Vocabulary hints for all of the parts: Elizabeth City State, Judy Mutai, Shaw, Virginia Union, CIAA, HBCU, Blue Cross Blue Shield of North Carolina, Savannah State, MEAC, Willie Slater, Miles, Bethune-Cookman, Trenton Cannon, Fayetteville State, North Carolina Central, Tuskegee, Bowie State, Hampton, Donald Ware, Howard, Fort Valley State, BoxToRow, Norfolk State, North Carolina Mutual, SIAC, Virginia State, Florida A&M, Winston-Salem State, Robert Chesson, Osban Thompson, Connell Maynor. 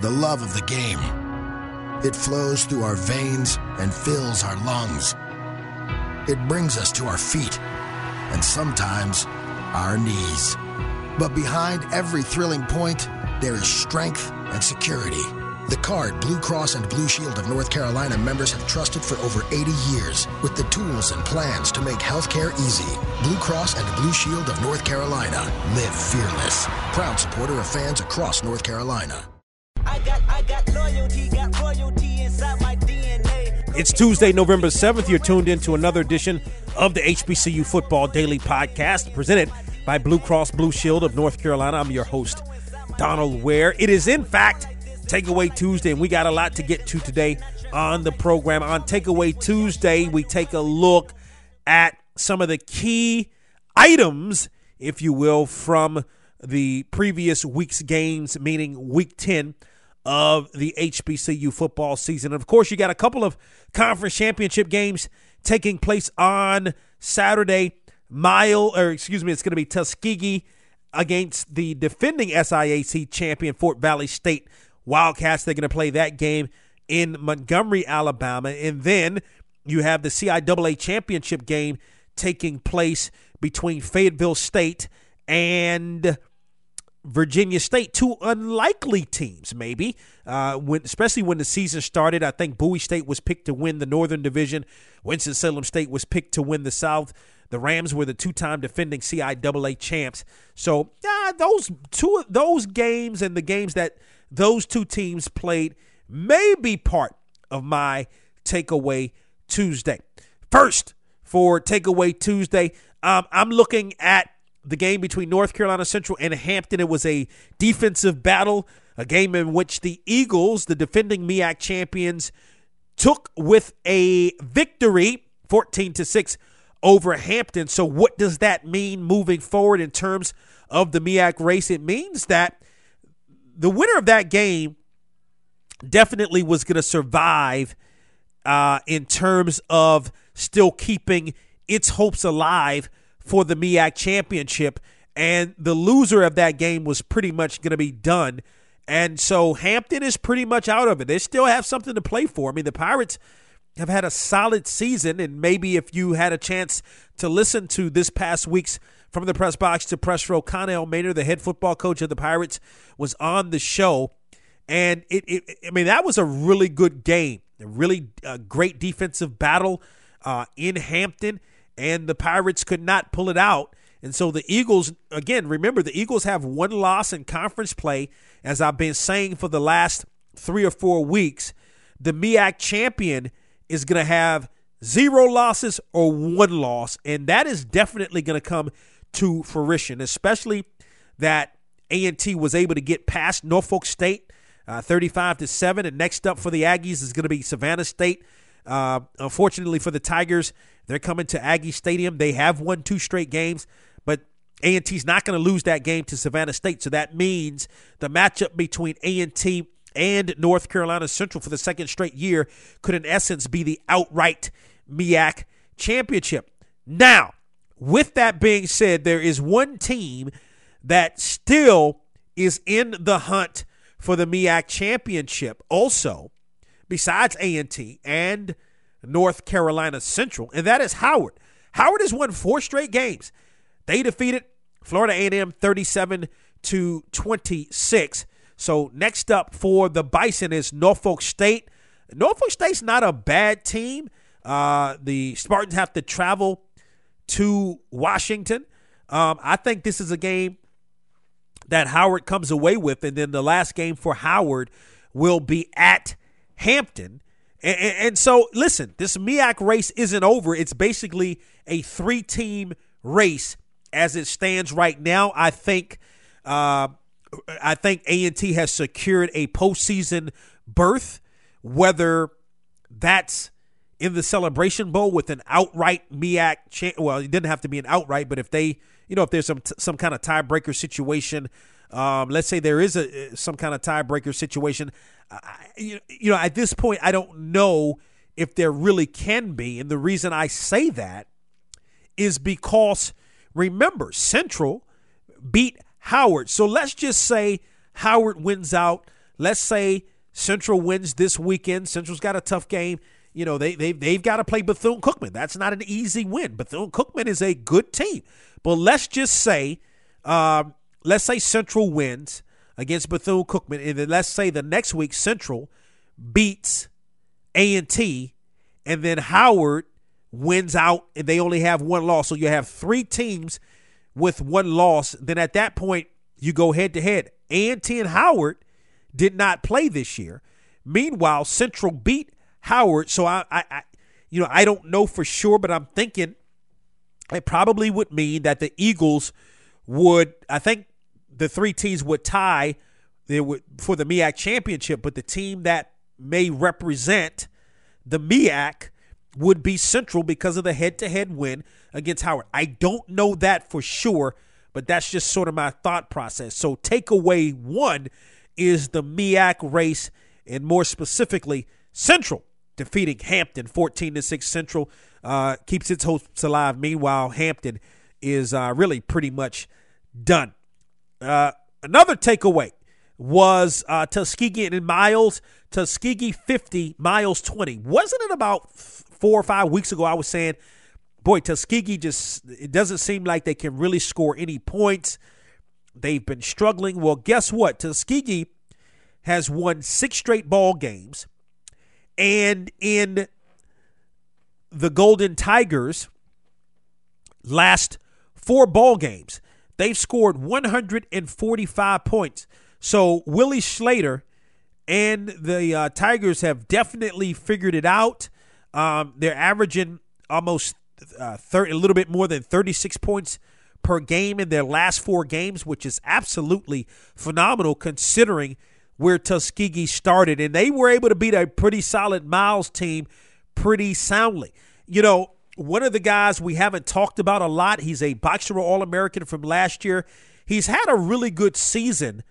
the love of the game. It flows through our veins and fills our lungs. It brings us to our feet and sometimes our knees. But behind every thrilling point, there is strength and security. The card Blue Cross and Blue Shield of North Carolina members have trusted for over 80 years with the tools and plans to make healthcare easy. Blue Cross and Blue Shield of North Carolina. Live fearless. Proud supporter of fans across North Carolina. I got loyalty, got royalty inside my DNA. It's Tuesday, November 7th. You're tuned in to another edition of the HBCU Football Daily Podcast presented by Blue Cross Blue Shield of North Carolina. I'm your host, Donald Ware. It is, in fact, Takeaway Tuesday, and we got a lot to get to today on the program. On Takeaway Tuesday, we take a look at some of the key items, if you will, from the previous week's games, meaning Week 10 of the HBCU football season. And of course, you got a couple of conference championship games taking place on Saturday. It's going to be Tuskegee against the defending SIAC champion Fort Valley State Wildcats. They're going to play that game in Montgomery, Alabama. And then you have the CIAA championship game taking place between Fayetteville State and Virginia State. Two unlikely teams, maybe, especially when the season started. I think Bowie State was picked to win the Northern Division. Winston-Salem State was picked to win the South. The Rams were the two-time defending CIAA champs. So those games and the games that those two teams played may be part of my Takeaway Tuesday. First, for Takeaway Tuesday, I'm looking at the game between North Carolina Central and Hampton. It was a defensive battle, a game in which the Eagles, the defending MEAC champions, took with a victory 14-6 over Hampton. So what does that mean moving forward in terms of the MEAC race? It means that the winner of that game definitely was going to survive in terms of still keeping its hopes alive for the MEAC championship, and the loser of that game was pretty much going to be done. And so Hampton is pretty much out of it. They still have something to play for. I mean, the Pirates have had a solid season, and maybe if you had a chance to listen to this past week's From the Press Box to Press Row, Connell Maynor, the head football coach of the Pirates, was on the show, and that was a really good game, a really great defensive battle in Hampton. And the Pirates could not pull it out. And so the Eagles, again, remember, the Eagles have one loss in conference play, as I've been saying for the last 3 or 4 weeks. The MEAC champion is going to have 0 losses or 1 loss, and that is definitely going to come to fruition, especially that A&T was able to get past Norfolk State 35-7, and next up for the Aggies is going to be Savannah State. Unfortunately for the Tigers, they're coming to Aggie Stadium. They have won 2 straight games, but A&T's not going to lose that game to Savannah State. So that means the matchup between A&T and North Carolina Central for the 2nd straight year could, in essence, be the outright MEAC championship. Now, with that being said, there is one team that still is in the hunt for the MEAC championship also, besides A&T and North Carolina Central, and that is Howard. Howard has won 4 straight games. They defeated Florida A&M 37-26. So next up for the Bison is Norfolk State. Norfolk State's not a bad team. The Spartans have to travel to Washington. I think this is a game that Howard comes away with, and then the last game for Howard will be at Hampton. And so, listen, this MEAC race isn't over. It's basically a 3-team race as it stands right now. I think A&T has secured a postseason berth, whether that's in the Celebration Bowl with an outright MEAC well, it didn't have to be an outright, but if they, if there's some kind of tiebreaker situation, let's say there is some kind of tiebreaker situation. At this point, I don't know if there really can be. And the reason I say that is because, remember, Central beat Howard. So let's just say Howard wins out. Let's say Central wins this weekend. Central's got a tough game. You know, they've got to play Bethune-Cookman. That's not an easy win. Bethune-Cookman is a good team. But let's say Central wins against Bethune-Cookman, and then let's say the next week Central beats A&T, and then Howard wins out, and they only have one loss. So you have three teams with one loss. Then at that point, you go head-to-head. A&T and Howard did not play this year. Meanwhile, Central beat Howard. So I don't know for sure, but I'm thinking it probably would mean that the Eagles would, I think the three teams would tie for the MEAC championship, but the team that may represent the MEAC would be Central because of the head-to-head win against Howard. I don't know that for sure, but that's just sort of my thought process. So takeaway one is the MEAC race, and more specifically, Central defeating Hampton 14-6. Central keeps its hopes alive. Meanwhile, Hampton is really pretty much done. Another takeaway was Tuskegee and Miles. Tuskegee 50, Miles 20. Wasn't it about 4 or 5 weeks ago I was saying, boy, Tuskegee it doesn't seem like they can really score any points. They've been struggling. Well, guess what? Tuskegee has won 6 straight ball games. And in the Golden Tigers' last 4 ball games, they've scored 145 points. So Willie Slater and the Tigers have definitely figured it out. They're averaging almost a little bit more than 36 points per game in their last 4 games, which is absolutely phenomenal considering where Tuskegee started. And they were able to beat a pretty solid Miles team pretty soundly. You know, one of the guys we haven't talked about a lot, he's a BoxToRow All-American from last year. He's had a really good season,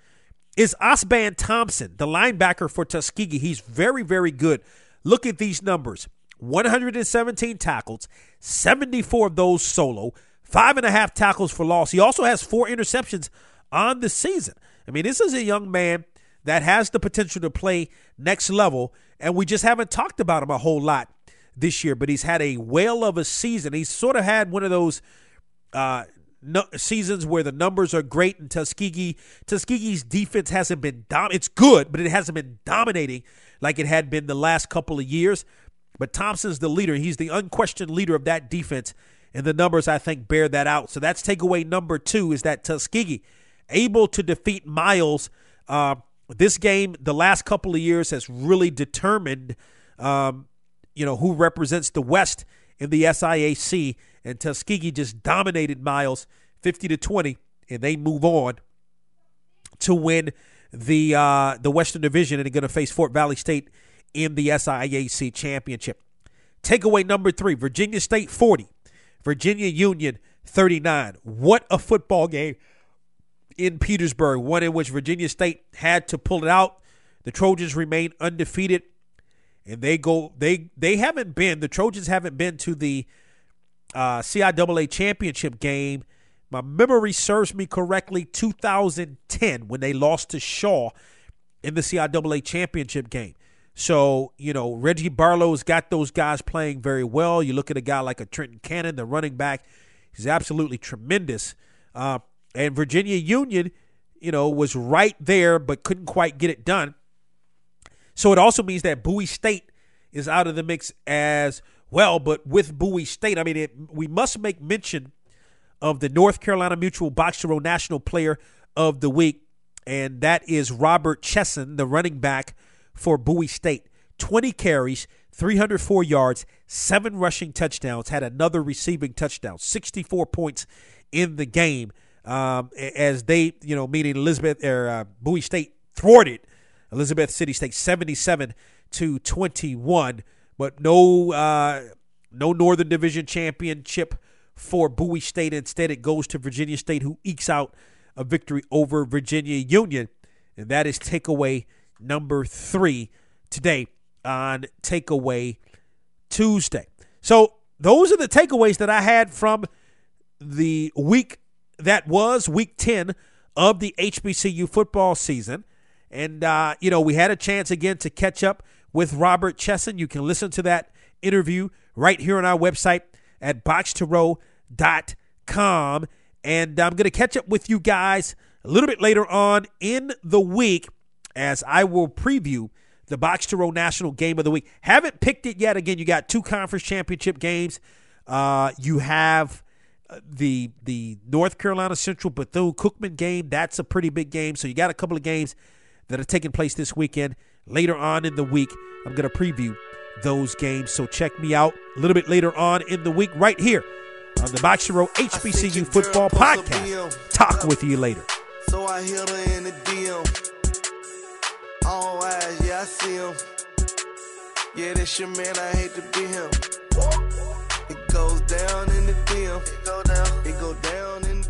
is Osban Thompson, the linebacker for Tuskegee. He's very, very good. Look at these numbers. 117 tackles, 74 of those solo, 5.5 tackles for loss. He also has 4 interceptions on the season. I mean, this is a young man that has the potential to play next level, and we just haven't talked about him a whole lot this year, but he's had a whale of a season. He's sort of had one of those seasons where the numbers are great in Tuskegee. Tuskegee's defense hasn't been it's good, but it hasn't been dominating like it had been the last couple of years. But Thompson's the leader. He's the unquestioned leader of that defense, and the numbers, I think, bear that out. So that's takeaway number 2, is that Tuskegee able to defeat Miles. This game, the last couple of years, has really determined who represents the West in the SIAC, and Tuskegee just dominated Miles 50-20, and they move on to win the Western Division, and they're going to face Fort Valley State in the SIAC championship. Takeaway number 3, Virginia State 40, Virginia Union 39. What a football game in Petersburg, one in which Virginia State had to pull it out. The Trojans remain undefeated, and the Trojans haven't been to the CIAA championship game. My memory serves me correctly, 2010, when they lost to Shaw in the CIAA championship game. So, you know, Reggie Barlow's got those guys playing very well. You look at a guy like a Trenton Cannon, the running back. He's absolutely tremendous. And Virginia Union, you know, was right there but couldn't quite get it done. So it also means that Bowie State is out of the mix as well. But with Bowie State, I mean, we must make mention of the North Carolina Mutual BoxToRow National Player of the Week, and that is Robert Chesson, the running back for Bowie State. 20 carries, 304 yards, 7 rushing touchdowns, had another receiving touchdown, 64 points in the game. As they, you know, meaning Bowie State thwarted Elizabeth City State 77-21, but no Northern Division championship for Bowie State. Instead, it goes to Virginia State, who ekes out a victory over Virginia Union, and that is takeaway number 3 today on Takeaway Tuesday. So those are the takeaways that I had from the week. That was week 10 of the HBCU football season. And, you know, we had a chance again to catch up with Robert Chesson. You can listen to that interview right here on our website at BoxToRow.com. And I'm going to catch up with you guys a little bit later on in the week as I will preview the BoxToRow National Game of the Week. Haven't picked it yet. Again, you got two conference championship games. You have the North Carolina Central Bethune-Cookman game. That's a pretty big game. So you got a couple of games that are taking place this weekend. Later on in the week, I'm going to preview those games. So check me out a little bit later on in the week right here on the BoxToRow HBCU Football Podcast. Talk with you later. So I hit her in the DM. All eyes, yeah, I see him. Yeah, that's your man, I hate to be him. It goes down in the DM. It go down in the